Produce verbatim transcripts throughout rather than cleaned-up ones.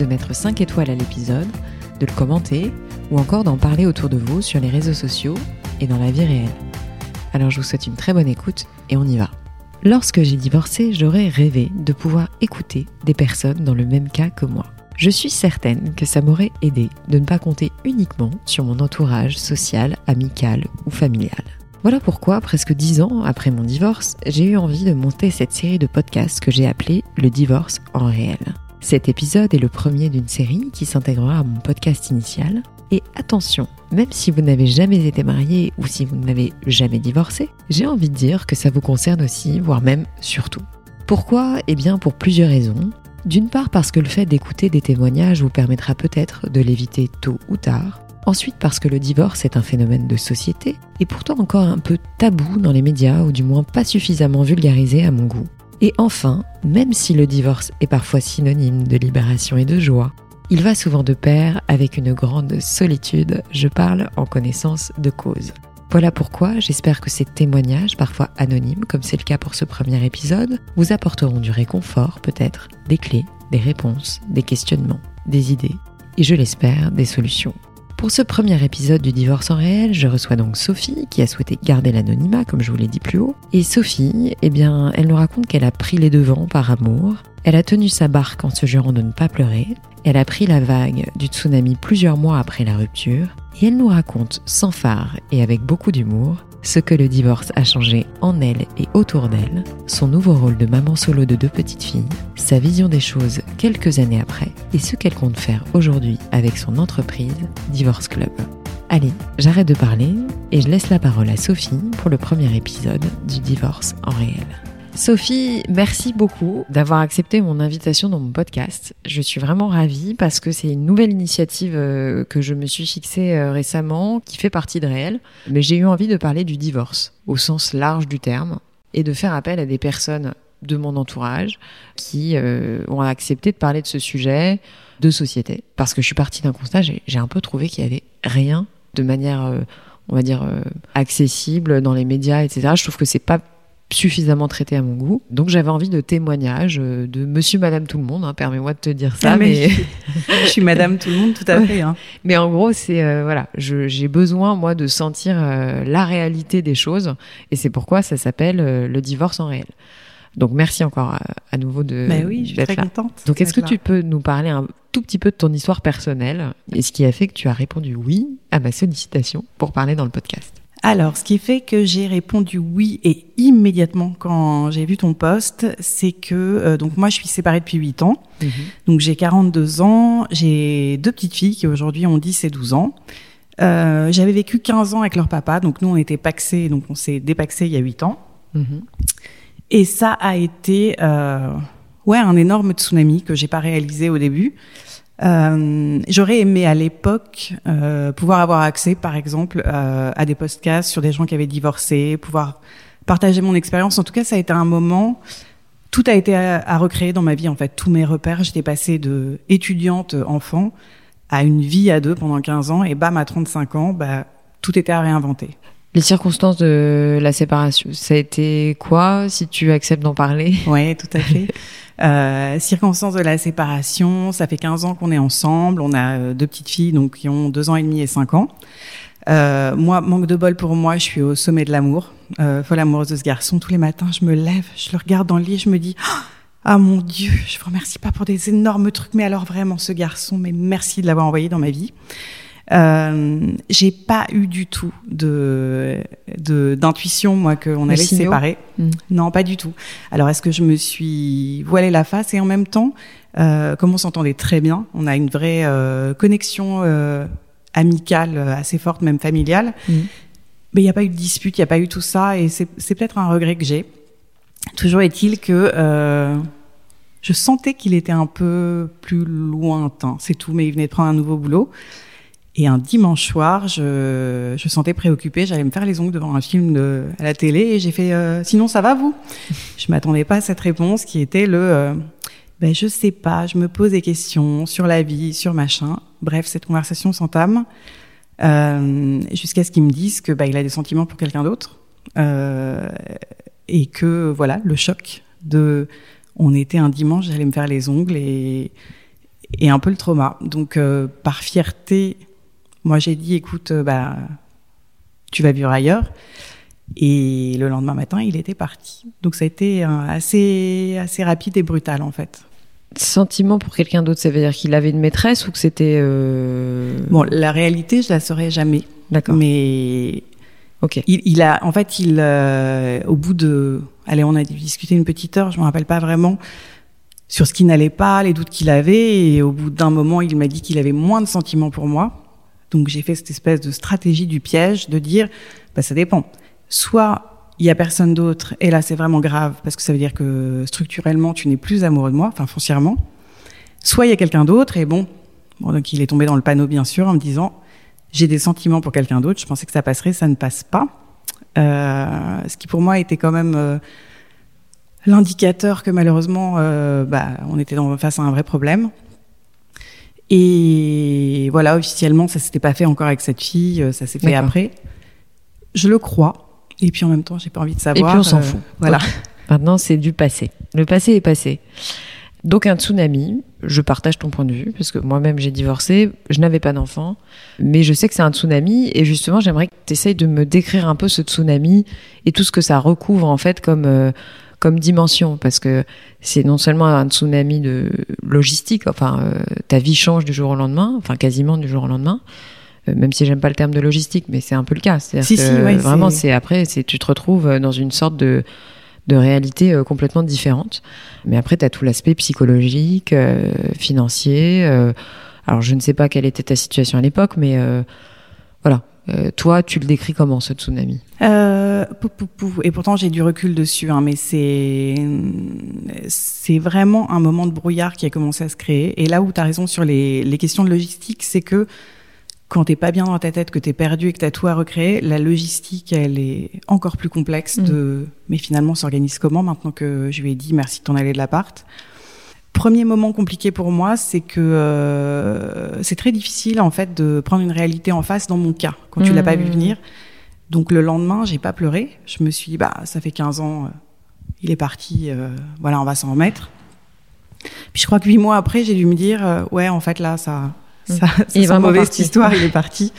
de mettre cinq étoiles à l'épisode, de le commenter ou encore d'en parler autour de vous sur les réseaux sociaux et dans la vie réelle. Alors je vous souhaite une très bonne écoute et on y va. Lorsque j'ai divorcé, j'aurais rêvé de pouvoir écouter des personnes dans le même cas que moi. Je suis certaine que ça m'aurait aidé de ne pas compter uniquement sur mon entourage social, amical ou familial. Voilà pourquoi, presque dix ans après mon divorce, j'ai eu envie de monter cette série de podcasts que j'ai appelée « Le divorce en réel ». Cet épisode est le premier d'une série qui s'intégrera à mon podcast initial. Et attention, même si vous n'avez jamais été marié ou si vous n'avez jamais divorcé, j'ai envie de dire que ça vous concerne aussi, voire même surtout. Pourquoi ? Eh bien pour plusieurs raisons. D'une part parce que le fait d'écouter des témoignages vous permettra peut-être de l'éviter tôt ou tard. Ensuite parce que le divorce est un phénomène de société et pourtant encore un peu tabou dans les médias ou du moins pas suffisamment vulgarisé à mon goût. Et enfin, même si le divorce est parfois synonyme de libération et de joie, il va souvent de pair avec une grande solitude, je parle en connaissance de cause. Voilà pourquoi j'espère que ces témoignages, parfois anonymes, comme c'est le cas pour ce premier épisode, vous apporteront du réconfort peut-être, des clés, des réponses, des questionnements, des idées, et je l'espère, des solutions. Pour ce premier épisode du Divorce en réel, je reçois donc Sophie, qui a souhaité garder l'anonymat, comme je vous l'ai dit plus haut. Et Sophie, eh bien, elle nous raconte qu'elle a pris les devants par amour, elle a tenu sa barque en se jurant de ne pas pleurer, elle a pris la vague du tsunami plusieurs mois après la rupture, et elle nous raconte sans fard et avec beaucoup d'humour ce que le divorce a changé en elle et autour d'elle, son nouveau rôle de maman solo de deux petites filles, sa vision des choses quelques années après et ce qu'elle compte faire aujourd'hui avec son entreprise Divorce Club. Allez, j'arrête de parler et je laisse la parole à Sophie pour le premier épisode du Divorce en réel. Sophie, merci beaucoup d'avoir accepté mon invitation dans mon podcast. Je suis vraiment ravie parce que c'est une nouvelle initiative que je me suis fixée récemment, qui fait partie de Réel, mais j'ai eu envie de parler du divorce au sens large du terme et de faire appel à des personnes de mon entourage qui euh, ont accepté de parler de ce sujet de société parce que je suis partie d'un constat, j'ai, j'ai un peu trouvé qu'il y avait rien de manière, euh, on va dire, euh, accessible dans les médias, et cetera. Je trouve que c'est pas suffisamment traité à mon goût. Donc j'avais envie de témoignages de monsieur, madame, tout le monde. Hein. Permets-moi de te dire ça. Ah, mais... mais... je suis madame, tout le monde, tout à ouais. fait. Hein. Mais en gros, c'est, euh, voilà, je, j'ai besoin, moi, de sentir euh, la réalité des choses. Et c'est pourquoi ça s'appelle euh, le divorce en réel. Donc merci encore à, à nouveau de, bah oui, je suis très contente. Donc est-ce que là. tu peux nous parler un tout petit peu de ton histoire personnelle et ce qui a fait que tu as répondu oui à ma sollicitation pour parler dans le podcast? Alors, ce qui fait que j'ai répondu oui et immédiatement quand j'ai vu ton post, c'est que euh, donc moi je suis séparée depuis huit ans, mmh. donc j'ai quarante-deux ans, j'ai deux petites filles qui aujourd'hui ont dix et douze ans. Euh, j'avais vécu quinze ans avec leur papa, donc nous on était paxés, donc on s'est dépaxés il y a huit ans. Mmh. Et ça a été euh, ouais un énorme tsunami que j'ai pas réalisé au début. Euh, j'aurais aimé à l'époque euh, pouvoir avoir accès, par exemple, euh, à des podcasts sur des gens qui avaient divorcé, pouvoir partager mon expérience. En tout cas, ça a été un moment. Tout a été à, à recréer dans ma vie. En fait, tous mes repères. J'étais passée de étudiante enfant à une vie à deux pendant quinze ans. Et bam, à trente-cinq ans, bah, tout était à réinventer. Les circonstances de la séparation, ça a été quoi, si tu acceptes d'en parler? Ouais, tout à fait. Euh, circonstances de la séparation, ça fait quinze ans qu'on est ensemble, on a deux petites filles donc qui ont deux ans et demi et cinq ans. Euh, moi, manque de bol pour moi, je suis au sommet de l'amour, euh, folle amoureuse de ce garçon. Tous les matins, je me lève, je le regarde dans le lit, je me dis oh, « Ah mon Dieu, je vous remercie pas pour des énormes trucs, mais alors vraiment ce garçon, mais merci de l'avoir envoyé dans ma vie. » Euh, j'ai pas eu du tout de, de, d'intuition, moi, qu'on allait se séparer. Mmh. Non, pas du tout. Alors, est-ce que je me suis voilée la face? Et en même temps, euh, comme on s'entendait très bien, on a une vraie euh, connexion euh, amicale assez forte, même familiale. Mmh. Mais il n'y a pas eu de dispute, il n'y a pas eu tout ça. Et c'est, c'est peut-être un regret que j'ai. Toujours est-il que... Euh, je sentais qu'il était un peu plus lointain, c'est tout, mais il venait de prendre un nouveau boulot. Et un dimanche soir, je, je sentais préoccupée, j'allais me faire les ongles devant un film de, à la télé, et j'ai fait euh, « Sinon, ça va, vous ?» Je m'attendais pas à cette réponse qui était le euh, ben, « Je sais pas, je me pose des questions sur la vie, sur machin. » Bref, cette conversation s'entame euh, jusqu'à ce qu'il me dise que bah, il a des sentiments pour quelqu'un d'autre euh, et que, voilà, le choc de... On était un dimanche, j'allais me faire les ongles et, et un peu le trauma. Donc, euh, par fierté... Moi, j'ai dit, écoute, bah, tu vas vivre ailleurs. Et le lendemain matin, il était parti. Donc, ça a été assez, assez rapide et brutal, en fait. Sentiment pour quelqu'un d'autre, ça veut dire qu'il avait une maîtresse ou que c'était... Euh... Bon, la réalité, je la saurais jamais. D'accord. Mais... Ok. Il, il a... En fait, il... Euh, au bout de... Allez, on a discuté une petite heure, je me rappelle pas vraiment... sur ce qui n'allait pas, les doutes qu'il avait. Et au bout d'un moment, il m'a dit qu'il avait moins de sentiments pour moi. Donc, j'ai fait cette espèce de stratégie du piège de dire, bah, ça dépend. Soit il n'y a personne d'autre, et là, c'est vraiment grave, parce que ça veut dire que structurellement, tu n'es plus amoureux de moi, enfin, foncièrement. Soit il y a quelqu'un d'autre, et bon, bon, donc il est tombé dans le panneau, bien sûr, en me disant, j'ai des sentiments pour quelqu'un d'autre, je pensais que ça passerait, ça ne passe pas. Euh, ce qui, pour moi, était quand même euh, l'indicateur que, malheureusement, euh, bah, on était dans, face à un vrai problème. Et voilà, officiellement, ça s'était pas fait encore avec cette fille, ça s'est fait D'accord. après. Je le crois. Et puis en même temps, j'ai pas envie de savoir. Et puis on s'en euh, fout. Voilà. Ouais. Maintenant, c'est du passé. Le passé est passé. Donc un tsunami, je partage ton point de vue, parce que moi-même, j'ai divorcé, je n'avais pas d'enfant, mais je sais que c'est un tsunami. Et justement, j'aimerais que tu essayes de me décrire un peu ce tsunami et tout ce que ça recouvre, en fait, comme... Euh, comme dimension, parce que c'est non seulement un tsunami de logistique, enfin euh, ta vie change du jour au lendemain, enfin quasiment du jour au lendemain, euh, même si j'aime pas le terme de logistique, mais c'est un peu le cas. C'est-à-dire si, que si, ouais, vraiment, c'est, c'est après, c'est tu te retrouves dans une sorte de de réalité euh, complètement différente. Mais après, t'as tout l'aspect psychologique, euh, financier. Euh, alors, je ne sais pas quelle était ta situation à l'époque, mais euh, voilà. Euh, toi, tu le décris comment, ce tsunami ? euh, pou, pou, pou. Et pourtant, j'ai du recul dessus, hein, mais c'est... c'est vraiment un moment de brouillard qui a commencé à se créer. Et là où tu as raison sur les... les questions de logistique, c'est que quand tu n'es pas bien dans ta tête, que tu es perdu et que tu as tout à recréer, la logistique, elle est encore plus complexe. Mmh. De... Mais finalement, on s'organise comment maintenant que je lui ai dit merci de t'en aller de l'appart ? Premier moment compliqué pour moi, c'est que euh, c'est très difficile en fait de prendre une réalité en face dans mon cas, quand mmh. tu l'as pas vu venir. Donc le lendemain, j'ai pas pleuré. Je me suis dit, bah, ça fait quinze ans, euh, il est parti, euh, voilà, on va s'en remettre. Puis je crois que huit mois après, j'ai dû me dire, euh, ouais, en fait là, ça, mmh. ça, ça c'est mauvais parti. Cette histoire, il est parti.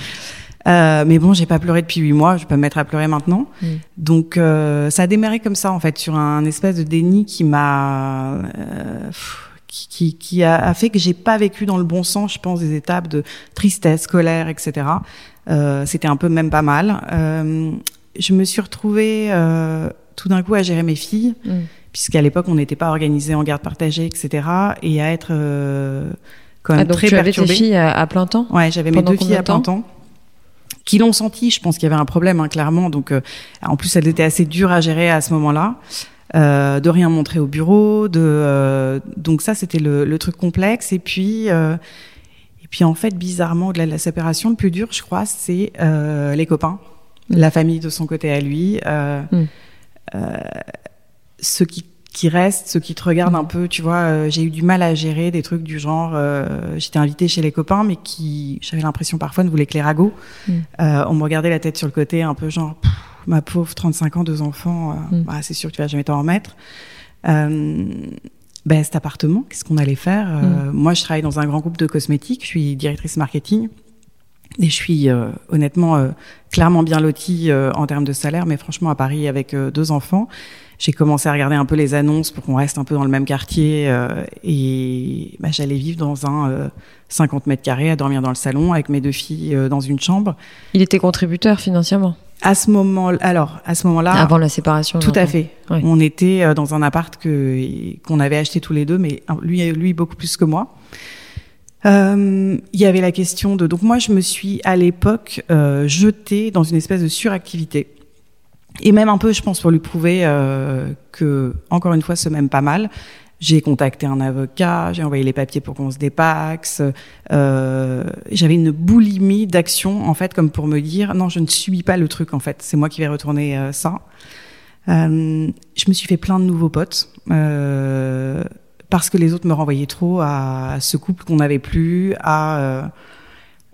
Euh, mais bon, j'ai pas pleuré depuis huit mois, je vais pas me mettre à pleurer maintenant. Mmh. Donc euh, ça a démarré comme ça en fait, sur un espèce de déni qui m'a... Euh, pff, qui, qui a fait que j'ai pas vécu dans le bon sens, je pense, des étapes de tristesse, colère, et cetera. Euh, c'était un peu même pas mal. Euh, je me suis retrouvée euh, tout d'un coup à gérer mes filles, mmh. puisqu'à l'époque, on n'était pas organisés en garde partagée, et cetera. Et à être euh, quand même ah, donc très perturbée. Tu avais tes filles à, à plein temps ? Ouais, j'avais mes deux filles à plein temps. Qui l'ont senti, je pense qu'il y avait un problème, hein, clairement. Donc, euh, en plus, elle était assez dure à gérer à ce moment-là. Euh, de rien montrer au bureau, de euh, donc ça c'était le, le truc complexe. Et puis euh, et puis en fait bizarrement au-delà de la séparation, le plus dur je crois c'est euh, les copains, mmh. la famille de son côté à lui, euh, mmh. euh, ceux qui qui restent, ceux qui te regardent mmh. un peu, tu vois. Euh, j'ai eu du mal à gérer des trucs du genre euh, j'étais invitée chez les copains mais qui j'avais l'impression parfois ne voulaient que les ragots. Mmh. Euh, on me regardait la tête sur le côté un peu genre pff, ma pauvre, trente-cinq ans, deux enfants, euh, mm. bah, c'est sûr que tu vas jamais t'en remettre. Euh, ben, cet appartement, qu'est-ce qu'on allait faire ? euh, mm. Moi, je travaille dans un grand groupe de cosmétiques, je suis directrice marketing, et je suis euh, honnêtement euh, clairement bien lotie euh, en termes de salaire, mais franchement, à Paris, avec euh, deux enfants, j'ai commencé à regarder un peu les annonces pour qu'on reste un peu dans le même quartier, euh, et bah, j'allais vivre dans un euh, cinquante mètres carrés, à dormir dans le salon, avec mes deux filles euh, dans une chambre. Il était contributeur financièrement ? À ce moment, alors à ce moment-là, avant la séparation, tout à fait. Oui. On était dans un appart que qu'on avait acheté tous les deux, mais lui, lui beaucoup plus que moi. Euh, il y avait la question de donc moi je me suis à l'époque euh, jetée dans une espèce de suractivité. Et même un peu, je pense, pour lui prouver euh, que, encore une fois, se m'aime pas mal. J'ai contacté un avocat, j'ai envoyé les papiers pour qu'on se dépaxe. Euh, j'avais une boulimie d'action, en fait, comme pour me dire « Non, je ne subis pas le truc, en fait. C'est moi qui vais retourner euh, ça. Euh, » Je me suis fait plein de nouveaux potes euh, parce que les autres me renvoyaient trop à, à ce couple qu'on n'avait plus, à... Euh,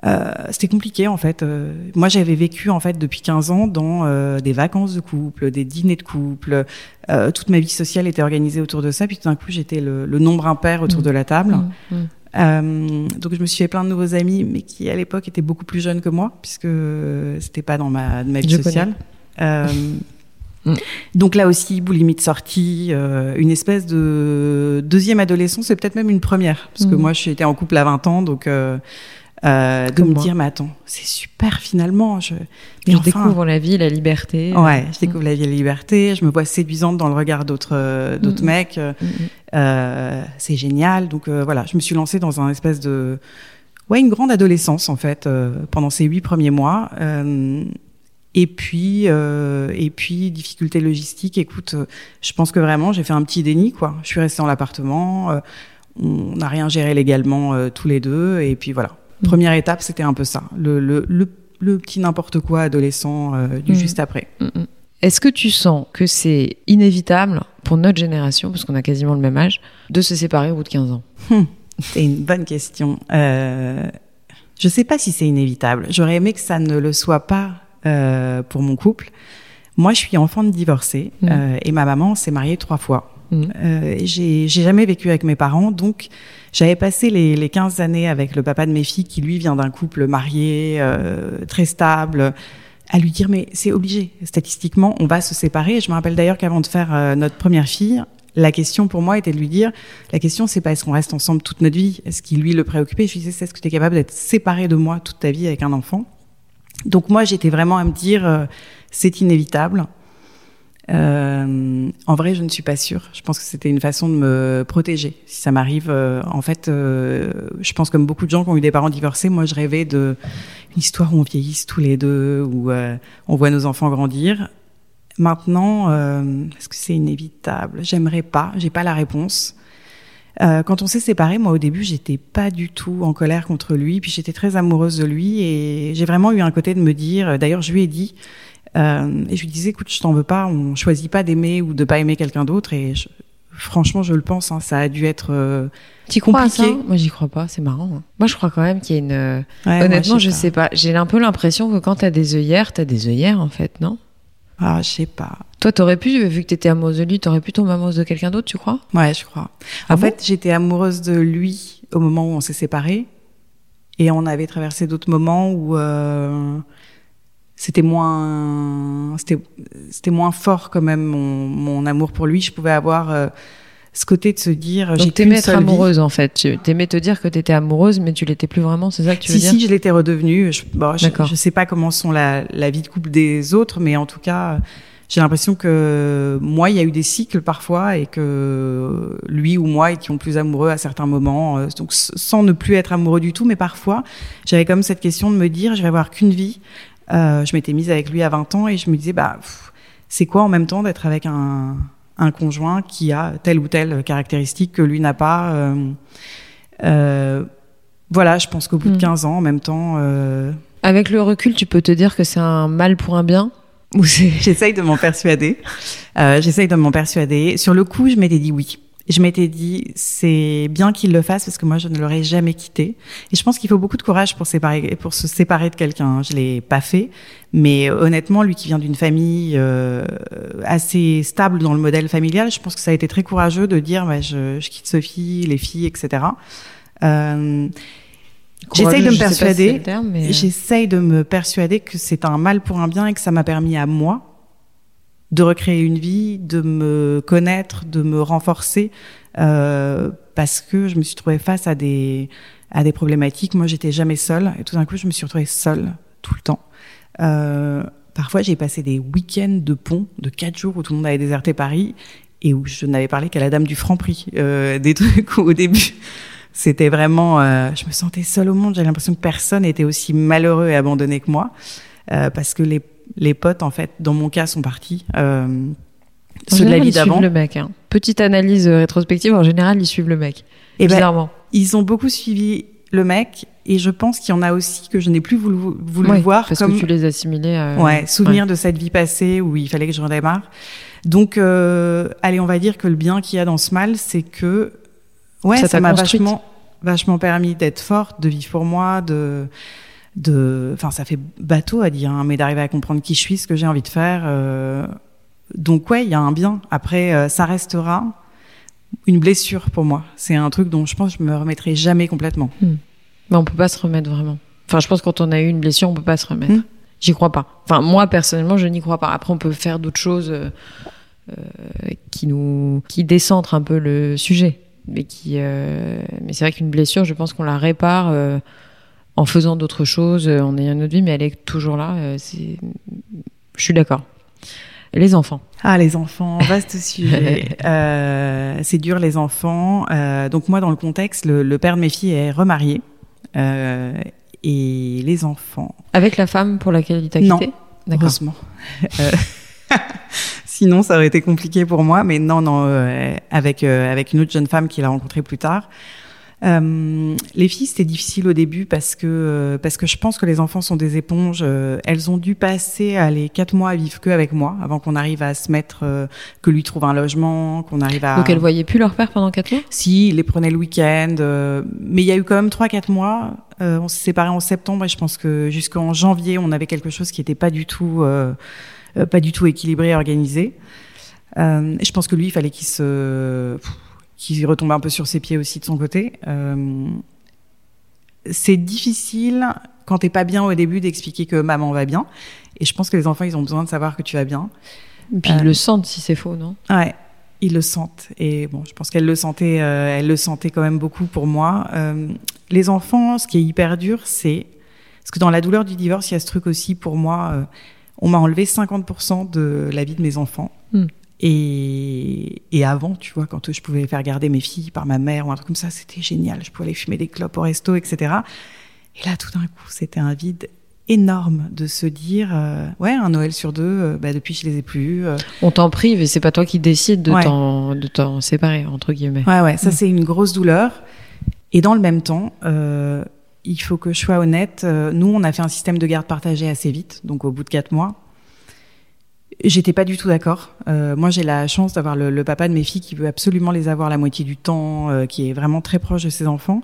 Euh, c'était compliqué en fait. Euh, moi j'avais vécu en fait depuis quinze ans dans euh, des vacances de couple, des dîners de couple, euh, toute ma vie sociale était organisée autour de ça, puis tout d'un coup j'étais le, le nombre impair autour mmh. de la table. Mmh. Mmh. Euh, donc je me suis fait plein de nouveaux amis, mais qui à l'époque étaient beaucoup plus jeunes que moi, puisque c'était pas dans ma, ma vie je sociale. Euh, mmh. Donc là aussi, boulimie de sortie, euh, une espèce de deuxième adolescence, et peut-être même une première, parce mmh. que moi j'étais en couple à vingt ans, donc... Euh, Euh, de me moi. dire mais attends, c'est super finalement, je, je enfin, découvre la vie, la liberté. Ouais, je découvre mmh. la vie et la liberté, je me vois séduisante dans le regard d'autres d'autres mmh. mecs, mmh. Euh, c'est génial. Donc euh, voilà, je me suis lancée dans un espèce de ouais, une grande adolescence en fait euh, pendant ces huit premiers mois euh, et puis euh, et puis difficultés logistiques, écoute, euh, je pense que vraiment, j'ai fait un petit déni quoi. Je suis restée dans l'appartement, euh, on n'a rien géré légalement euh, tous les deux et puis voilà. Première étape, c'était un peu ça, le, le, le, le petit n'importe quoi adolescent euh, du mmh. juste après. Mmh. Est-ce que tu sens que c'est inévitable pour notre génération, parce qu'on a quasiment le même âge, de se séparer au bout de quinze ans ? hmm. C'est une bonne question. Euh, je ne sais pas si c'est inévitable. J'aurais aimé que ça ne le soit pas euh, pour mon couple. Moi, je suis enfant de divorcée mmh. euh, et ma maman s'est mariée trois fois. Mmh. Euh, j'ai, j'ai jamais vécu avec mes parents, donc j'avais passé les, les quinze années avec le papa de mes filles qui lui vient d'un couple marié, euh, très stable, à lui dire mais c'est obligé, statistiquement on va se séparer. Et je me rappelle d'ailleurs qu'avant de faire euh, notre première fille, la question pour moi était de lui dire, la question c'est pas est-ce qu'on reste ensemble toute notre vie, est-ce qu'il lui le préoccupait, je lui disais est-ce que tu es capable d'être séparé de moi toute ta vie avec un enfant. Donc moi j'étais vraiment à me dire euh, c'est inévitable. Euh, en vrai, je ne suis pas sûre. Je pense que c'était une façon de me protéger. Si ça m'arrive, euh, en fait, euh, je pense comme beaucoup de gens qui ont eu des parents divorcés, moi, je rêvais d'une histoire où on vieillisse tous les deux, où euh, on voit nos enfants grandir. Maintenant, euh, est-ce que c'est inévitable ? J'aimerais pas, j'ai pas la réponse. Euh, quand on s'est séparés, moi, au début, j'étais pas du tout en colère contre lui, puis j'étais très amoureuse de lui, et j'ai vraiment eu un côté de me dire... D'ailleurs, je lui ai dit... Euh, et je lui disais, écoute, je t'en veux pas, on choisit pas d'aimer ou de pas aimer quelqu'un d'autre. Et je, franchement, je le pense, hein, ça a dû être euh, T'y compliqué. Crois à ça ? Moi, j'y crois pas, c'est marrant. Hein. Moi, je crois quand même qu'il y a une... Ouais, honnêtement, moi, je, je sais pas. pas. J'ai un peu l'impression que quand t'as des œillères, t'as des œillères, en fait, non ? Ah, je sais pas. Toi, t'aurais pu, vu que t'étais amoureuse de lui, t'aurais pu tomber amoureuse de quelqu'un d'autre, tu crois ? Ouais, je crois. Ah en bon fait, j'étais amoureuse de lui au moment où on s'est séparés. Et on avait traversé d'autres moments où... Euh... C'était moins, c'était, c'était moins fort quand même mon, mon amour pour lui. Je pouvais avoir euh, ce côté de se dire. Donc j'ai t'aimais être amoureuse vie. En fait. Tu, t'aimais te dire que t'étais amoureuse, mais tu l'étais plus vraiment. C'est ça que tu veux si, dire ? Si, si, je l'étais redevenue. Je, bon, je, je sais pas comment sont la, la vie de couple des autres, mais en tout cas, j'ai l'impression que moi, il y a eu des cycles parfois et que lui ou moi étions plus amoureux à certains moments. Donc sans ne plus être amoureux du tout, mais parfois, j'avais comme cette question de me dire, je vais avoir qu'une vie. Euh, je m'étais mise avec lui à vingt ans et je me disais bah pff, c'est quoi en même temps d'être avec un un conjoint qui a telle ou telle caractéristique que lui n'a pas. Euh, euh, voilà, je pense qu'au bout mmh. de quinze ans, en même temps. Euh... Avec le recul, tu peux te dire que c'est un mal pour un bien. Ou c'est... J'essaye de m'en persuader. Euh, j'essaye de m'en persuader. Sur le coup, je m'étais dit oui. Je m'étais dit, c'est bien qu'il le fasse parce que moi, je ne l'aurais jamais quitté. Et je pense qu'il faut beaucoup de courage pour, séparer, pour se séparer de quelqu'un. Je l'ai pas fait. Mais honnêtement, lui qui vient d'une famille euh, assez stable dans le modèle familial, je pense que ça a été très courageux de dire, bah, je, je quitte Sophie, les filles, et cetera. Euh, j'essaye de me persuader, si c'est le terme, mais... j'essaye de me persuader que c'est un mal pour un bien et que ça m'a permis à moi de recréer une vie, de me connaître, de me renforcer, euh, parce que je me suis retrouvée face à des à des problématiques. Moi, j'étais jamais seule, et tout d'un coup, je me suis retrouvée seule tout le temps. Euh, parfois, j'ai passé des week-ends de pont de quatre jours où tout le monde avait déserté Paris et où je n'avais parlé qu'à la dame du Franprix. Euh, des trucs où au début, c'était vraiment, euh, je me sentais seule au monde. J'avais l'impression que personne n'était aussi malheureux et abandonné que moi, euh, parce que les les potes, en fait, dans mon cas, sont partis. Euh, ceux de la vie d'avant. Ils suivent le mec. Hein. Petite analyse rétrospective, en général, ils suivent le mec. Et bizarrement. Ben, ils ont beaucoup suivi le mec, et je pense qu'il y en a aussi que je n'ai plus voulu, voulu ouais, voir. Parce comme... que tu les assimilais. À... Ouais, souvenir ouais. de cette vie passée où il fallait que je redémarre. Donc, euh, allez, on va dire que le bien qu'il y a dans ce mal, c'est que ouais, ça, ça m'a construite. vachement, vachement permis d'être forte, de vivre pour moi, de... de, enfin, ça fait bateau à dire, hein, mais d'arriver à comprendre qui je suis, ce que j'ai envie de faire. Euh... Donc ouais, il y a un bien. Après, euh, ça restera une blessure pour moi. C'est un truc dont je pense que je me remettrai jamais complètement. Mmh. Mais on peut pas se remettre vraiment. Enfin, je pense que quand on a eu une blessure, on peut pas se remettre. Mmh. J'y crois pas. Enfin, moi personnellement, je n'y crois pas. Après, on peut faire d'autres choses euh, qui nous, qui décentrent un peu le sujet, mais qui, euh... mais c'est vrai qu'une blessure, je pense qu'on la répare. Euh... En faisant d'autres choses, en ayant une autre vie, mais elle est toujours là. C'est... Je suis d'accord. Les enfants. Ah, les enfants, vaste sujet. Euh, c'est dur, les enfants. Euh, donc moi, dans le contexte, le, le père de mes filles est remarié. Euh, et les enfants... Avec la femme pour laquelle il t'a quitté ? Non, d'accord. Heureusement. euh... Sinon, ça aurait été compliqué pour moi. Mais non, non, euh, avec, euh, avec une autre jeune femme qu'il a rencontrée plus tard. Euh, les filles, c'était difficile au début parce que euh, parce que je pense que les enfants sont des éponges. Euh, elles ont dû passer à les quatre mois à vivre que avec moi avant qu'on arrive à se mettre, euh, que lui trouve un logement, qu'on arrive à. Donc elles voyaient plus leur père pendant quatre mois ? Si, ils les prenaient le week-end. Euh, mais il y a eu quand même trois quatre mois. Euh, on s'est séparés en septembre et je pense que jusqu'en janvier, on avait quelque chose qui n'était pas du tout euh, pas du tout équilibré, organisé. Euh, je pense que lui, il fallait qu'il se qui retombe un peu sur ses pieds aussi de son côté. Euh, c'est difficile, quand t'es pas bien au début, d'expliquer que maman va bien. Et je pense que les enfants, ils ont besoin de savoir que tu vas bien. Et puis euh, ils le sentent si c'est faux, non ? Ouais, ils le sentent. Et bon, je pense qu'elles le sentaient, euh, elles le sentaient quand même beaucoup pour moi. Euh, les enfants, ce qui est hyper dur, c'est... Parce que dans la douleur du divorce, il y a ce truc aussi, pour moi, euh, on m'a enlevé cinquante pour cent de la vie de mes enfants. Mm. Et, et avant, tu vois, quand je pouvais faire garder mes filles par ma mère ou un truc comme ça, c'était génial. Je pouvais aller fumer des clopes au resto, et cetera. Et là, tout d'un coup, c'était un vide énorme de se dire, euh, ouais, un Noël sur deux, euh, bah, depuis, je les ai plus. Euh. On t'en prive et c'est pas toi qui décides de, ouais. t'en, de t'en séparer, entre guillemets. Ouais, ouais, ça, mmh. c'est une grosse douleur. Et dans le même temps, euh, il faut que je sois honnête. Euh, nous, on a fait un système de garde partagée assez vite, donc au bout de quatre mois. J'étais pas du tout d'accord. Euh, moi, j'ai la chance d'avoir le, le papa de mes filles qui veut absolument les avoir la moitié du temps, euh, qui est vraiment très proche de ses enfants,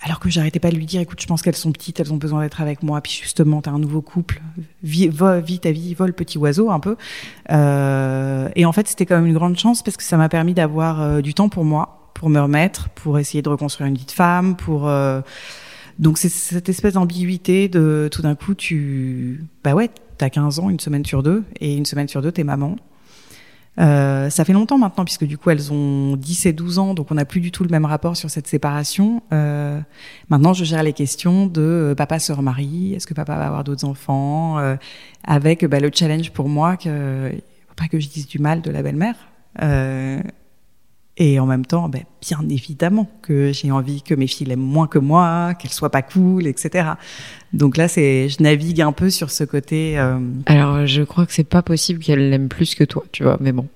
alors que j'arrêtais pas de lui dire, écoute, je pense qu'elles sont petites, elles ont besoin d'être avec moi, puis justement, t'as un nouveau couple, vie, va, vie ta vie, vole petit oiseau, un peu. Euh, et en fait, c'était quand même une grande chance parce que ça m'a permis d'avoir euh, du temps pour moi, pour me remettre, pour essayer de reconstruire une vie de femme, pour... Euh... Donc, c'est cette espèce d'ambiguïté de, tout d'un coup, tu... Bah ouais, t'as quinze ans, une semaine sur deux, et une semaine sur deux, t'es maman. Euh, ça fait longtemps maintenant, puisque du coup, elles ont dix et douze ans, donc on n'a plus du tout le même rapport sur cette séparation. Euh, maintenant, je gère les questions de euh, papa se remarie, est-ce que papa va avoir d'autres enfants, euh, avec bah, le challenge pour moi, que, pas que je dise du mal de la belle-mère. Euh, et en même temps, bah, bien évidemment que j'ai envie que mes filles l'aiment moins que moi, qu'elles soient pas cool, et cetera. Donc là, c'est, je navigue un peu sur ce côté. Euh... Alors, je crois que c'est pas possible qu'elle l'aime plus que toi, tu vois. Mais bon.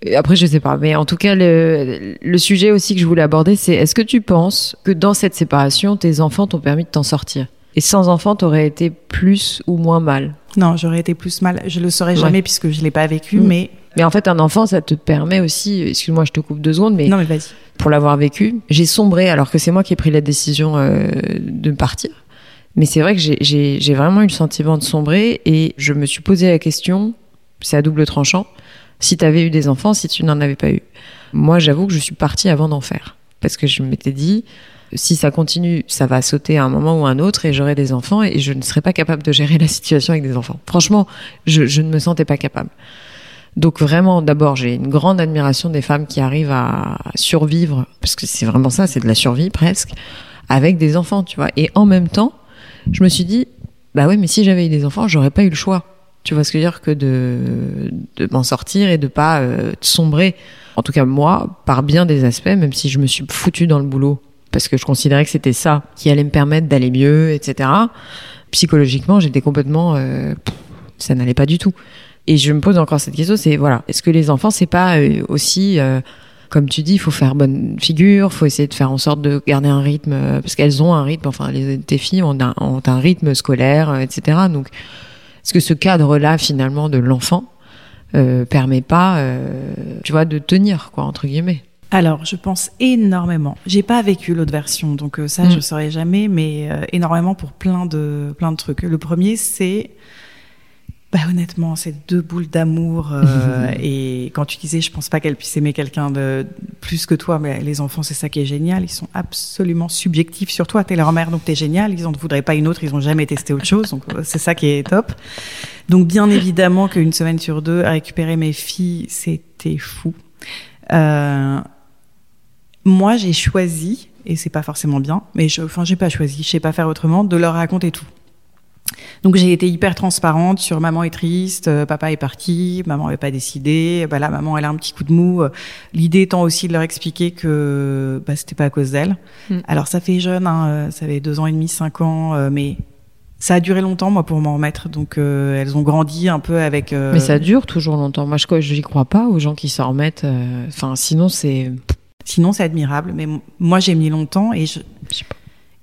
Et après, je sais pas. Mais en tout cas, le, le sujet aussi que je voulais aborder, c'est est-ce que tu penses que dans cette séparation, tes enfants t'ont permis de t'en sortir ? Et sans enfants, t'aurais été plus ou moins mal ? Non, j'aurais été plus mal. Je le saurais jamais ouais. puisque je l'ai pas vécu, mmh. mais. Mais en fait, un enfant, ça te permet aussi... Excuse-moi, je te coupe deux secondes, mais... Non, mais vas-y. Pour l'avoir vécu, j'ai sombré, alors que c'est moi qui ai pris la décision euh, de partir. Mais c'est vrai que j'ai, j'ai, j'ai vraiment eu le sentiment de sombrer, et je me suis posé la question, c'est à double tranchant, si t'avais eu des enfants, si tu n'en avais pas eu. Moi, j'avoue que je suis partie avant d'en faire. Parce que je m'étais dit, si ça continue, ça va sauter à un moment ou à un autre, et j'aurai des enfants, et je ne serai pas capable de gérer la situation avec des enfants. Franchement, je, je ne me sentais pas capable. Donc vraiment, d'abord, j'ai une grande admiration des femmes qui arrivent à survivre, parce que c'est vraiment ça, c'est de la survie presque, avec des enfants, tu vois. Et en même temps, je me suis dit, bah ouais, mais si j'avais eu des enfants, j'aurais pas eu le choix. Tu vois ce que je veux dire, que de, de m'en sortir et de pas euh, sombrer. En tout cas, moi, par bien des aspects, même si je me suis foutue dans le boulot, parce que je considérais que c'était ça qui allait me permettre d'aller mieux, et cetera. Psychologiquement, j'étais complètement... Euh, ça n'allait pas du tout. Et je me pose encore cette question, c'est voilà, est-ce que les enfants, c'est pas aussi, euh, comme tu dis, il faut faire bonne figure, il faut essayer de faire en sorte de garder un rythme, euh, parce qu'elles ont un rythme, enfin, les, tes filles ont un, ont un rythme scolaire, euh, et cetera. Donc, est-ce que ce cadre-là, finalement, de l'enfant, euh, permet pas, euh, tu vois, de tenir, quoi, entre guillemets? Alors, je pense énormément. J'ai pas vécu l'autre version, donc euh, ça, mmh. je saurais jamais, mais euh, énormément pour plein de, plein de trucs. Le premier, c'est... Bah, honnêtement, c'est deux boules d'amour. Euh, mmh. Et quand tu disais, je pense pas qu'elle puisse aimer quelqu'un de plus que toi, mais les enfants, c'est ça qui est génial. Ils sont absolument subjectifs sur toi. T'es leur mère, donc t'es génial. Ils en voudraient pas une autre. Ils ont jamais testé autre chose. Donc, c'est ça qui est top. Donc, bien évidemment qu'une semaine sur deux, à récupérer mes filles, c'était fou. Euh, moi, j'ai choisi, et c'est pas forcément bien, mais je, enfin, j'ai pas choisi, je sais pas faire autrement, de leur raconter tout. Donc j'ai été hyper transparente sur maman est triste, euh, papa est parti, maman n'avait pas décidé, bah là maman elle a un petit coup de mou. Euh, l'idée étant aussi de leur expliquer que bah c'était pas à cause d'elle. Mmh. Alors ça fait jeune, hein, euh, ça fait deux ans et demi, cinq ans, euh, mais ça a duré longtemps moi pour m'en remettre. Donc euh, elles ont grandi un peu avec. Euh... Mais ça dure toujours longtemps. Moi je j'y crois pas aux gens qui s'en remettent. Enfin euh, sinon c'est. Sinon c'est admirable, mais m- moi j'ai mis longtemps et je. je sais pas.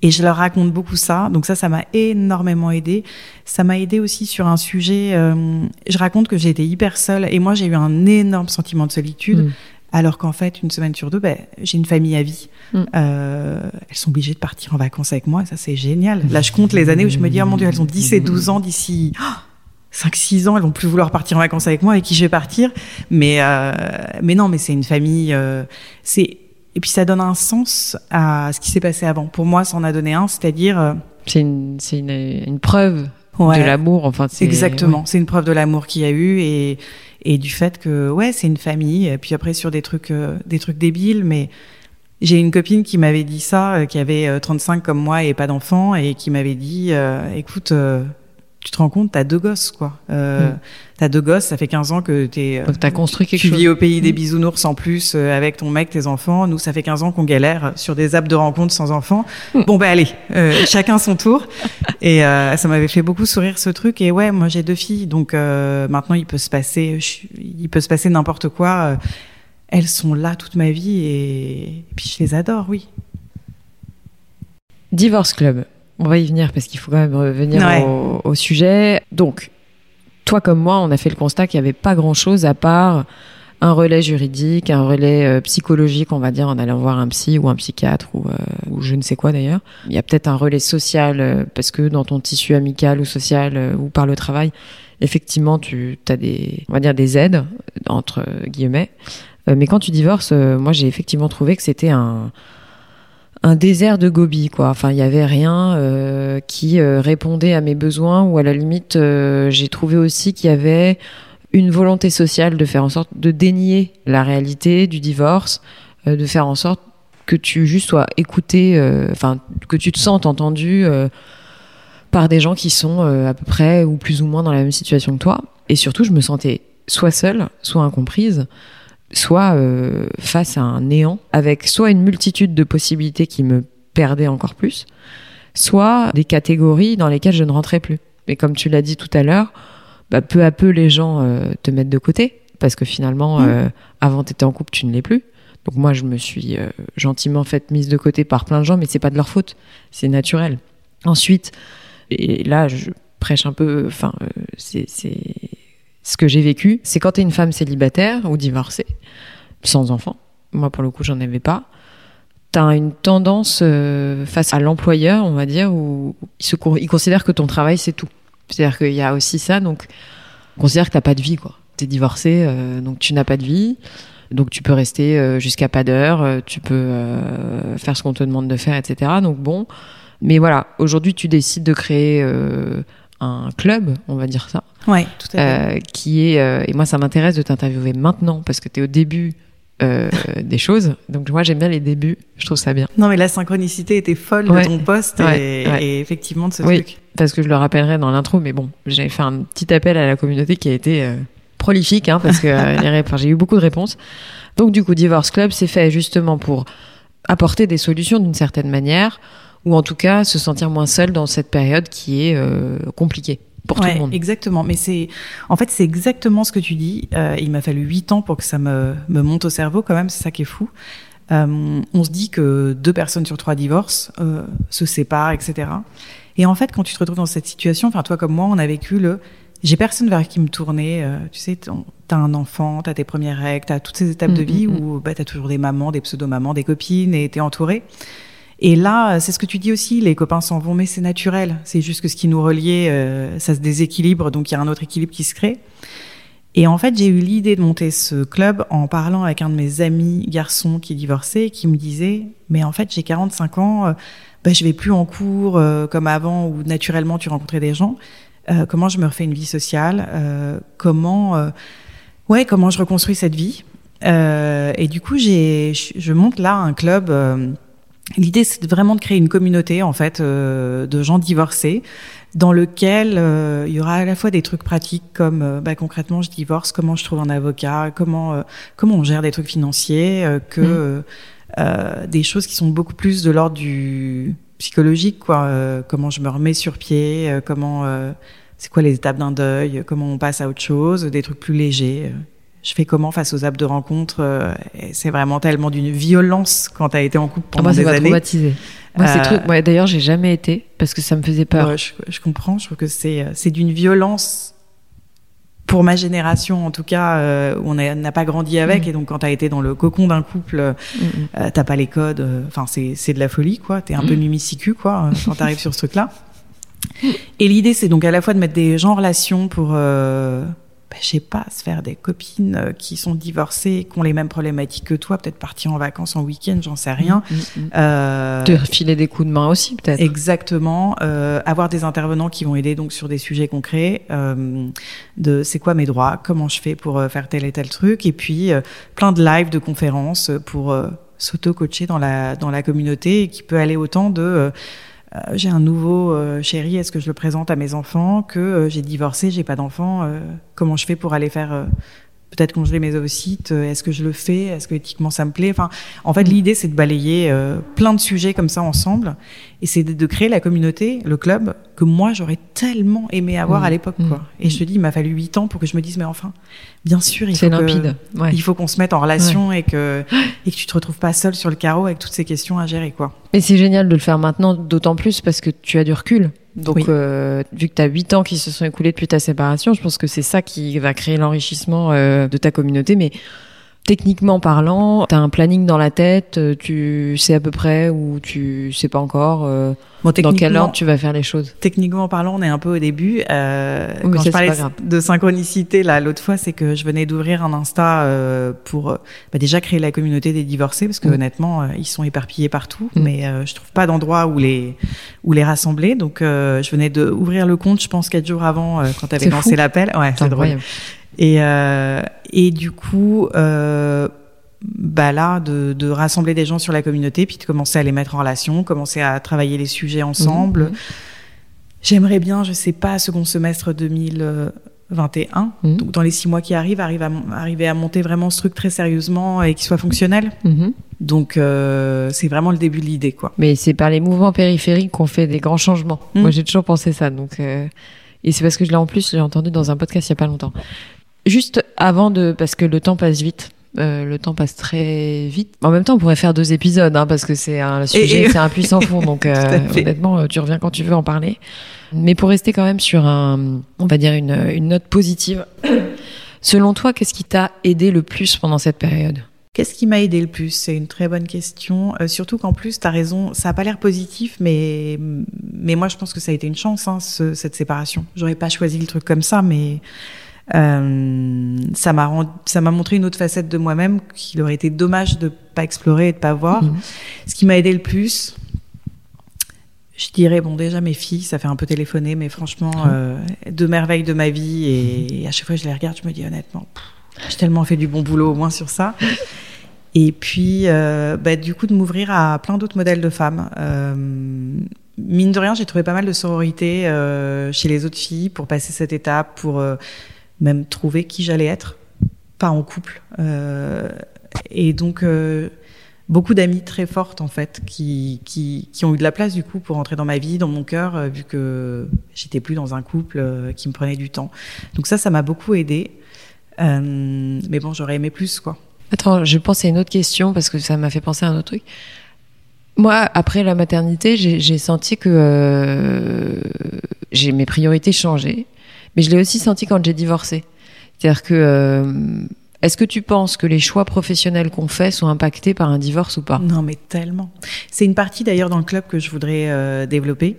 Et je leur raconte beaucoup ça, donc ça, ça m'a énormément aidée. Ça m'a aidée aussi sur un sujet... Euh, je raconte que j'ai été hyper seule, et moi, j'ai eu un énorme sentiment de solitude, mmh. alors qu'en fait, une semaine sur deux, ben, j'ai une famille à vie. Mmh. Euh, elles sont obligées de partir en vacances avec moi, ça, c'est génial. Là, je compte les années où je me dis, oh mon Dieu, elles ont dix et douze ans d'ici... Oh cinq six ans, elles vont plus vouloir partir en vacances avec moi, avec qui je vais partir. Mais, euh, mais non, mais c'est une famille... Euh, c'est... Et puis ça donne un sens à ce qui s'est passé avant. Pour moi, ça en a donné un, c'est-à-dire... Euh... C'est une, c'est une, une preuve ouais. de l'amour. Enfin, c'est... Exactement, ouais. C'est une preuve de l'amour qu'il y a eu et, et du fait que, ouais, c'est une famille. Et puis après, sur des trucs, euh, des trucs débiles, mais j'ai une copine qui m'avait dit ça, euh, qui avait euh, trente-cinq comme moi et pas d'enfant, et qui m'avait dit, euh, écoute... Euh, tu te rends compte, t'as deux gosses, quoi. Euh, mmh. T'as deux gosses, ça fait quinze ans que t'es... Donc t'as construit quelque tu chose. Tu vis au pays des bisounours en plus, euh, avec ton mec, tes enfants. Nous, ça fait quinze ans qu'on galère sur des apps de rencontres sans enfants. Mmh. Bon, bah allez, euh, chacun son tour. Et euh, ça m'avait fait beaucoup sourire, ce truc. Et ouais, moi, j'ai deux filles, donc euh, maintenant, il peut se passer je, il peut se passer n'importe quoi. Elles sont là toute ma vie et, et puis je les adore, oui. Divorce Club. On va y venir parce qu'il faut quand même revenir ouais. au, au sujet. Donc, toi comme moi, on a fait le constat qu'il n'y avait pas grand-chose à part un relais juridique, un relais euh, psychologique, on va dire, en allant voir un psy ou un psychiatre ou, euh, ou je ne sais quoi d'ailleurs. Il y a peut-être un relais social euh, parce que dans ton tissu amical ou social euh, ou par le travail, effectivement, tu as des, on va dire, des aides, entre euh, guillemets. Euh, mais quand tu divorces, euh, moi, j'ai effectivement trouvé que c'était un... un désert de Gobi, quoi. Enfin, il y avait rien euh, qui euh, répondait à mes besoins, ou à la limite, euh, j'ai trouvé aussi qu'il y avait une volonté sociale de faire en sorte de dénier la réalité du divorce, euh, de faire en sorte que tu juste sois écouté, enfin, euh, que tu te sentes entendu euh, par des gens qui sont euh, à peu près ou plus ou moins dans la même situation que toi. Et surtout, je me sentais soit seule, soit incomprise, soit euh, face à un néant, avec soit une multitude de possibilités qui me perdaient encore plus, soit des catégories dans lesquelles je ne rentrais plus. Et comme tu l'as dit tout à l'heure, bah, peu à peu, les gens euh, te mettent de côté, parce que finalement, mmh. euh, avant t'étais en couple, tu ne l'es plus. Donc moi, je me suis euh, gentiment faite mise de côté par plein de gens, mais c'est pas de leur faute, c'est naturel. Ensuite, et là, je prêche un peu, enfin, euh, c'est... c'est... ce que j'ai vécu, c'est quand t'es une femme célibataire ou divorcée, sans enfant, moi pour le coup j'en avais pas, t'as une tendance euh, face à l'employeur, on va dire, où il, se, il considère que ton travail c'est tout. C'est-à-dire qu'il y a aussi ça, donc on considère que t'as pas de vie, quoi. T'es divorcée, euh, donc tu n'as pas de vie, donc tu peux rester euh, jusqu'à pas d'heure, euh, tu peux euh, faire ce qu'on te demande de faire, et cetera. Donc bon, mais voilà, aujourd'hui tu décides de créer... Euh, un club, on va dire ça. Ouais, tout à fait. Euh, qui est, euh, et moi, ça m'intéresse de t'interviewer maintenant parce que t'es au début euh, des choses. Donc, moi, j'aime bien les débuts. Je trouve ça bien. Non, mais la synchronicité était folle ouais. de ton poste ouais, et, ouais. et effectivement de ce oui, truc. Parce que je le rappellerai dans l'intro, mais bon, j'ai fait un petit appel à la communauté qui a été euh, prolifique hein, parce que euh, j'ai eu beaucoup de réponses. Donc, du coup, Divorce Club, c'est fait justement pour apporter des solutions d'une certaine manière, ou en tout cas se sentir moins seul dans cette période qui est euh, compliquée. pour ouais, tout le monde. Exactement. Mais c'est, en fait, c'est exactement ce que tu dis. Euh, il m'a fallu huit ans pour que ça me, me monte au cerveau quand même. C'est ça qui est fou. Euh, on se dit que deux personnes sur trois divorcent, euh, se séparent, et cetera. Et en fait, quand tu te retrouves dans cette situation, enfin toi comme moi, on a vécu le « j'ai personne vers qui me tourner euh, ». Tu sais, t'as un enfant, t'as tes premières règles, t'as toutes ces étapes mmh, de vie mmh. où bah, t'as toujours des mamans, des pseudo-mamans, des copines et t'es entourée. Et là, c'est ce que tu dis aussi, les copains s'en vont, mais c'est naturel. C'est juste que ce qui nous reliait, euh, ça se déséquilibre, donc il y a un autre équilibre qui se crée. Et en fait, j'ai eu l'idée de monter ce club en parlant avec un de mes amis garçons qui divorçait, qui me disait « mais en fait, j'ai quarante-cinq ans, euh, bah, je vais plus en cours euh, comme avant où naturellement tu rencontrais des gens. Euh, comment je me refais une vie sociale euh, Comment euh, ouais, comment je reconstruis cette vie euh, Et du coup, j'ai, je monte là un club. Euh, l'idée, c'est vraiment de créer une communauté en fait euh, de gens divorcés, dans lequel euh, il y aura à la fois des trucs pratiques comme euh, bah, concrètement je divorce, comment je trouve un avocat, comment euh, comment on gère des trucs financiers, euh, que mmh. euh, des choses qui sont beaucoup plus de l'ordre du psychologique quoi, euh, comment je me remets sur pied, euh, comment euh, c'est quoi les étapes d'un deuil, euh, comment on passe à autre chose, des trucs plus légers. Euh, je fais comment face aux apps de rencontre, euh, c'est vraiment tellement d'une violence quand t'as été en couple pendant ah, moi, des années. Traumatisé. Moi, c'est euh, truc, ouais, d'ailleurs, j'ai jamais été parce que ça me faisait peur. Ouais, je, je comprends. Je trouve que c'est, c'est d'une violence pour ma génération, en tout cas, euh, où on a, n'a pas grandi avec. Mmh. Et donc, quand t'as été dans le cocon d'un couple, mmh. euh, t'as pas les codes. Enfin, euh, c'est, c'est de la folie, quoi. T'es un mmh. peu mimicicu, quoi, quand t'arrives sur ce truc-là. Et l'idée, c'est donc à la fois de mettre des gens en relation pour, euh, ben, je sais pas, se faire des copines qui sont divorcées, qui ont les mêmes problématiques que toi, peut-être partir en vacances en week-end, j'en sais rien. Mmh, mmh. Euh, te filer des coups de main aussi, peut-être. Exactement. Euh, avoir des intervenants qui vont aider donc sur des sujets concrets, euh, de c'est quoi mes droits, comment je fais pour euh, faire tel et tel truc, et puis euh, plein de lives, de conférences pour euh, s'auto-coacher dans la dans la communauté, et qui peut aller autant de euh, Euh, j'ai un nouveau euh, chéri, est-ce que je le présente à mes enfants, que euh, j'ai divorcé, j'ai pas d'enfants, euh, comment je fais pour aller faire euh, peut-être congeler mes ovocytes, euh, est-ce que je le fais, est-ce que éthiquement ça me plaît, enfin, en fait l'idée c'est de balayer euh, plein de sujets comme ça ensemble, et c'est de, de créer la communauté, le club que moi j'aurais tellement aimé avoir mmh. à l'époque quoi. Mmh. Et je te dis, il m'a fallu huit ans pour que je me dise mais enfin, bien sûr il, faut, que, ouais. il faut qu'on se mette en relation ouais. et, que, et que tu te retrouves pas seule sur le carreau avec toutes ces questions à gérer quoi. Mais c'est génial de le faire maintenant, d'autant plus parce que tu as du recul. Donc, oui. euh, vu que tu as huit ans qui se sont écoulés depuis ta séparation, je pense que c'est ça qui va créer l'enrichissement euh, de ta communauté. Mais techniquement parlant, tu as un planning dans la tête, tu sais à peu près ou tu sais pas encore euh, bon, dans quel ordre tu vas faire les choses. Techniquement parlant, on est un peu au début. Euh, oui, quand je parlais de synchronicité, là, l'autre fois, c'est que je venais d'ouvrir un Insta euh, pour bah, déjà créer la communauté des divorcés, parce que mmh. honnêtement, euh, ils sont éparpillés partout, mmh. mais euh, je trouve pas d'endroit où les où les rassembler. Donc, euh, je venais d'ouvrir le compte, je pense quatre jours avant, euh, quand t'avais lancé l'appel. Ouais, c'est, c'est drôle. Incroyable. Et euh, et du coup, euh, bah là, de, de rassembler des gens sur la communauté, puis de commencer à les mettre en relation, commencer à travailler les sujets ensemble. Mmh. J'aimerais bien, je sais pas, second semestre deux mille vingt et un, mmh. donc dans les six mois qui arrivent, arrive à, arriver à monter vraiment ce truc très sérieusement et qui soit fonctionnel. Mmh. Donc euh, c'est vraiment le début de l'idée, quoi. Mais c'est par les mouvements périphériques qu'on fait des grands changements. Mmh. Moi, j'ai toujours pensé ça, donc. Euh... Et c'est parce que je l'ai en plus, je l'ai entendu dans un podcast il y a pas longtemps. Juste avant de, parce que le temps passe vite, euh, le temps passe très vite. En même temps, on pourrait faire deux épisodes, hein, parce que c'est un sujet, et, et... c'est un puissant fond, donc euh, honnêtement, tu reviens quand tu veux en parler. Mais pour rester quand même sur un, on va dire une, une note positive. Selon toi, qu'est-ce qui t'a aidé le plus pendant cette période ? Qu'est-ce qui m'a aidé le plus ? C'est une très bonne question. Euh, surtout qu'en plus, t'as raison, ça a pas l'air positif, mais mais moi, je pense que ça a été une chance, hein, ce, cette séparation. J'aurais pas choisi le truc comme ça, mais. Euh, ça m'a rendu, ça m'a montré une autre facette de moi-même qu'il aurait été dommage de pas explorer et de pas voir. Mmh. Ce qui m'a aidé le plus, je dirais, bon, déjà mes filles, ça fait un peu téléphoner, mais franchement, euh, deux merveilles de ma vie, et, et à chaque fois que je les regarde, je me dis honnêtement, pff, j'ai tellement fait du bon boulot au moins sur ça. Et puis, euh, bah, du coup, de m'ouvrir à plein d'autres modèles de femmes. Euh, mine de rien, j'ai trouvé pas mal de sororité euh, chez les autres filles pour passer cette étape, pour euh, même trouver qui j'allais être, pas en couple. Euh, et donc, euh, beaucoup d'amies très fortes en fait qui, qui, qui ont eu de la place du coup pour entrer dans ma vie, dans mon cœur, vu que j'étais plus dans un couple qui me prenait du temps. Donc ça, ça m'a beaucoup aidée. Euh, mais bon, j'aurais aimé plus, quoi. Attends, je pense à une autre question parce que ça m'a fait penser à un autre truc. Moi, après la maternité, j'ai, j'ai senti que euh, j'ai, mes priorités changeaient. Mais je l'ai aussi senti quand j'ai divorcé. C'est-à-dire que... Euh, est-ce que tu penses que les choix professionnels qu'on fait sont impactés par un divorce ou pas ? Non, mais tellement. C'est une partie d'ailleurs dans le club que je voudrais euh, développer.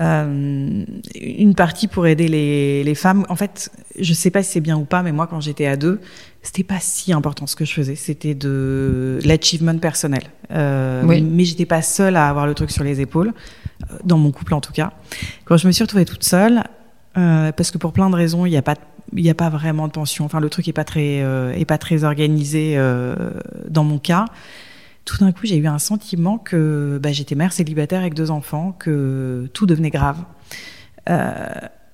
Euh, une partie pour aider les, les femmes. En fait, je sais pas si c'est bien ou pas, mais moi, quand j'étais ado, c'était pas si important ce que je faisais. C'était de l'achievement personnel. Euh, oui. Mais j'étais pas seule à avoir le truc sur les épaules, dans mon couple en tout cas. Quand je me suis retrouvée toute seule, euh, parce que pour plein de raisons, il n'y a pas de il n'y a pas vraiment de pension. Enfin, le truc est pas très, euh, est pas très organisé euh, dans mon cas. Tout d'un coup, j'ai eu un sentiment que bah, j'étais mère célibataire avec deux enfants, que tout devenait grave. Euh,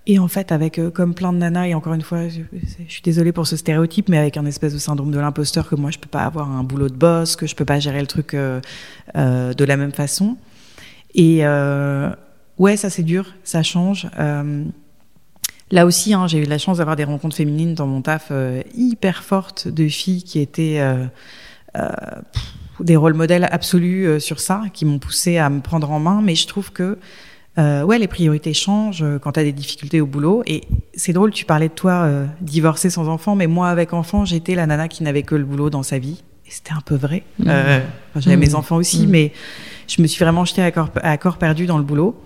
et en fait, avec euh, comme plein de nanas, et encore une fois, je, je suis désolée pour ce stéréotype, mais avec un espèce de syndrome de l'imposteur que moi, je peux pas avoir un boulot de boss, que je peux pas gérer le truc euh, euh, de la même façon. Et euh, ouais, ça c'est dur, ça change. Euh, Là aussi, hein, j'ai eu la chance d'avoir des rencontres féminines dans mon taf euh, hyper fortes de filles qui étaient euh, euh, pff, des rôles modèles absolus euh, sur ça, qui m'ont poussée à me prendre en main. Mais je trouve que euh, ouais, les priorités changent quand tu as des difficultés au boulot. Et c'est drôle, tu parlais de toi euh, divorcée sans enfant, mais moi, avec enfant, j'étais la nana qui n'avait que le boulot dans sa vie. Et c'était un peu vrai. Mmh. Euh, enfin, j'avais mmh. mes enfants aussi, mmh. mais je me suis vraiment jetée à corps, à corps perdu dans le boulot.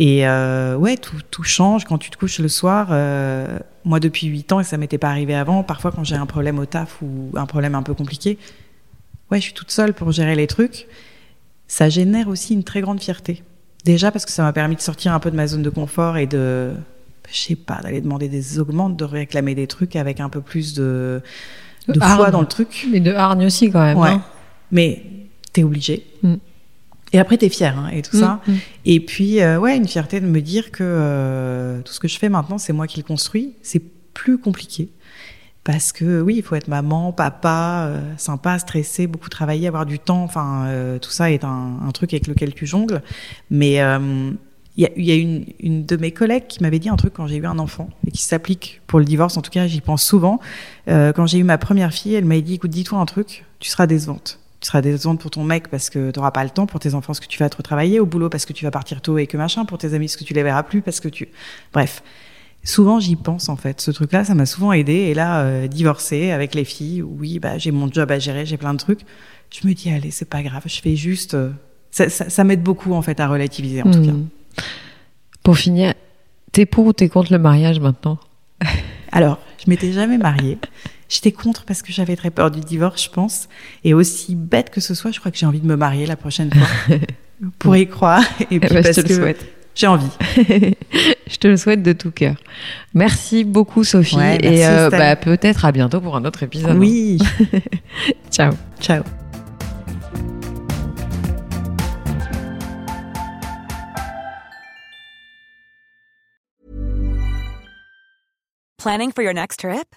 Et euh, ouais, tout, tout change quand tu te couches le soir. Euh, moi, depuis huit ans, et ça m'était pas arrivé avant, parfois quand j'ai un problème au taf ou un problème un peu compliqué, ouais, je suis toute seule pour gérer les trucs. Ça génère aussi une très grande fierté. Déjà parce que ça m'a permis de sortir un peu de ma zone de confort et de, je sais pas, d'aller demander des augmentes, de réclamer des trucs avec un peu plus de, de, de foi dans le truc. Mais de hargne aussi quand même. Ouais. Hein. Mais t'es obligée. Mm. Et après, t'es fière hein, et tout mmh, ça. Mmh. Et puis, euh, ouais, une fierté de me dire que euh, tout ce que je fais maintenant, c'est moi qui le construis. C'est plus compliqué. Parce que, oui, il faut être maman, papa, euh, sympa, stressé, beaucoup travailler, avoir du temps. Enfin, euh, tout ça est un, un truc avec lequel tu jongles. Mais il euh, y a, y a une, une de mes collègues qui m'avait dit un truc quand j'ai eu un enfant et qui s'applique pour le divorce. En tout cas, j'y pense souvent. Euh, quand j'ai eu ma première fille, elle m'avait dit, écoute, dis-toi un truc, tu seras décevante. Tu seras décevante pour ton mec parce que t'auras pas le temps, pour tes enfants parce que tu vas te retravailler, au boulot parce que tu vas partir tôt et que machin, pour tes amis parce que tu les verras plus, parce que tu... Bref, souvent j'y pense en fait. Ce truc-là, ça m'a souvent aidée. Et là, euh, divorcée avec les filles, oui, bah j'ai mon job à gérer, j'ai plein de trucs. Je me dis, allez, c'est pas grave, je fais juste... Ça, ça, ça m'aide beaucoup en fait à relativiser en mmh. tout cas. Pour finir, t'es pour ou t'es contre le mariage maintenant ? Alors, je m'étais jamais mariée. J'étais contre parce que j'avais très peur du divorce, je pense. Et aussi bête que ce soit, je crois que j'ai envie de me marier la prochaine fois pour y croire. Et puis bah, parce je te le que souhaite. J'ai envie. Je te le souhaite de tout cœur. Merci beaucoup, Sophie. Ouais, merci, et euh, bah, peut-être à bientôt pour un autre épisode. Oui. Ciao. Ciao. Planning for your next trip?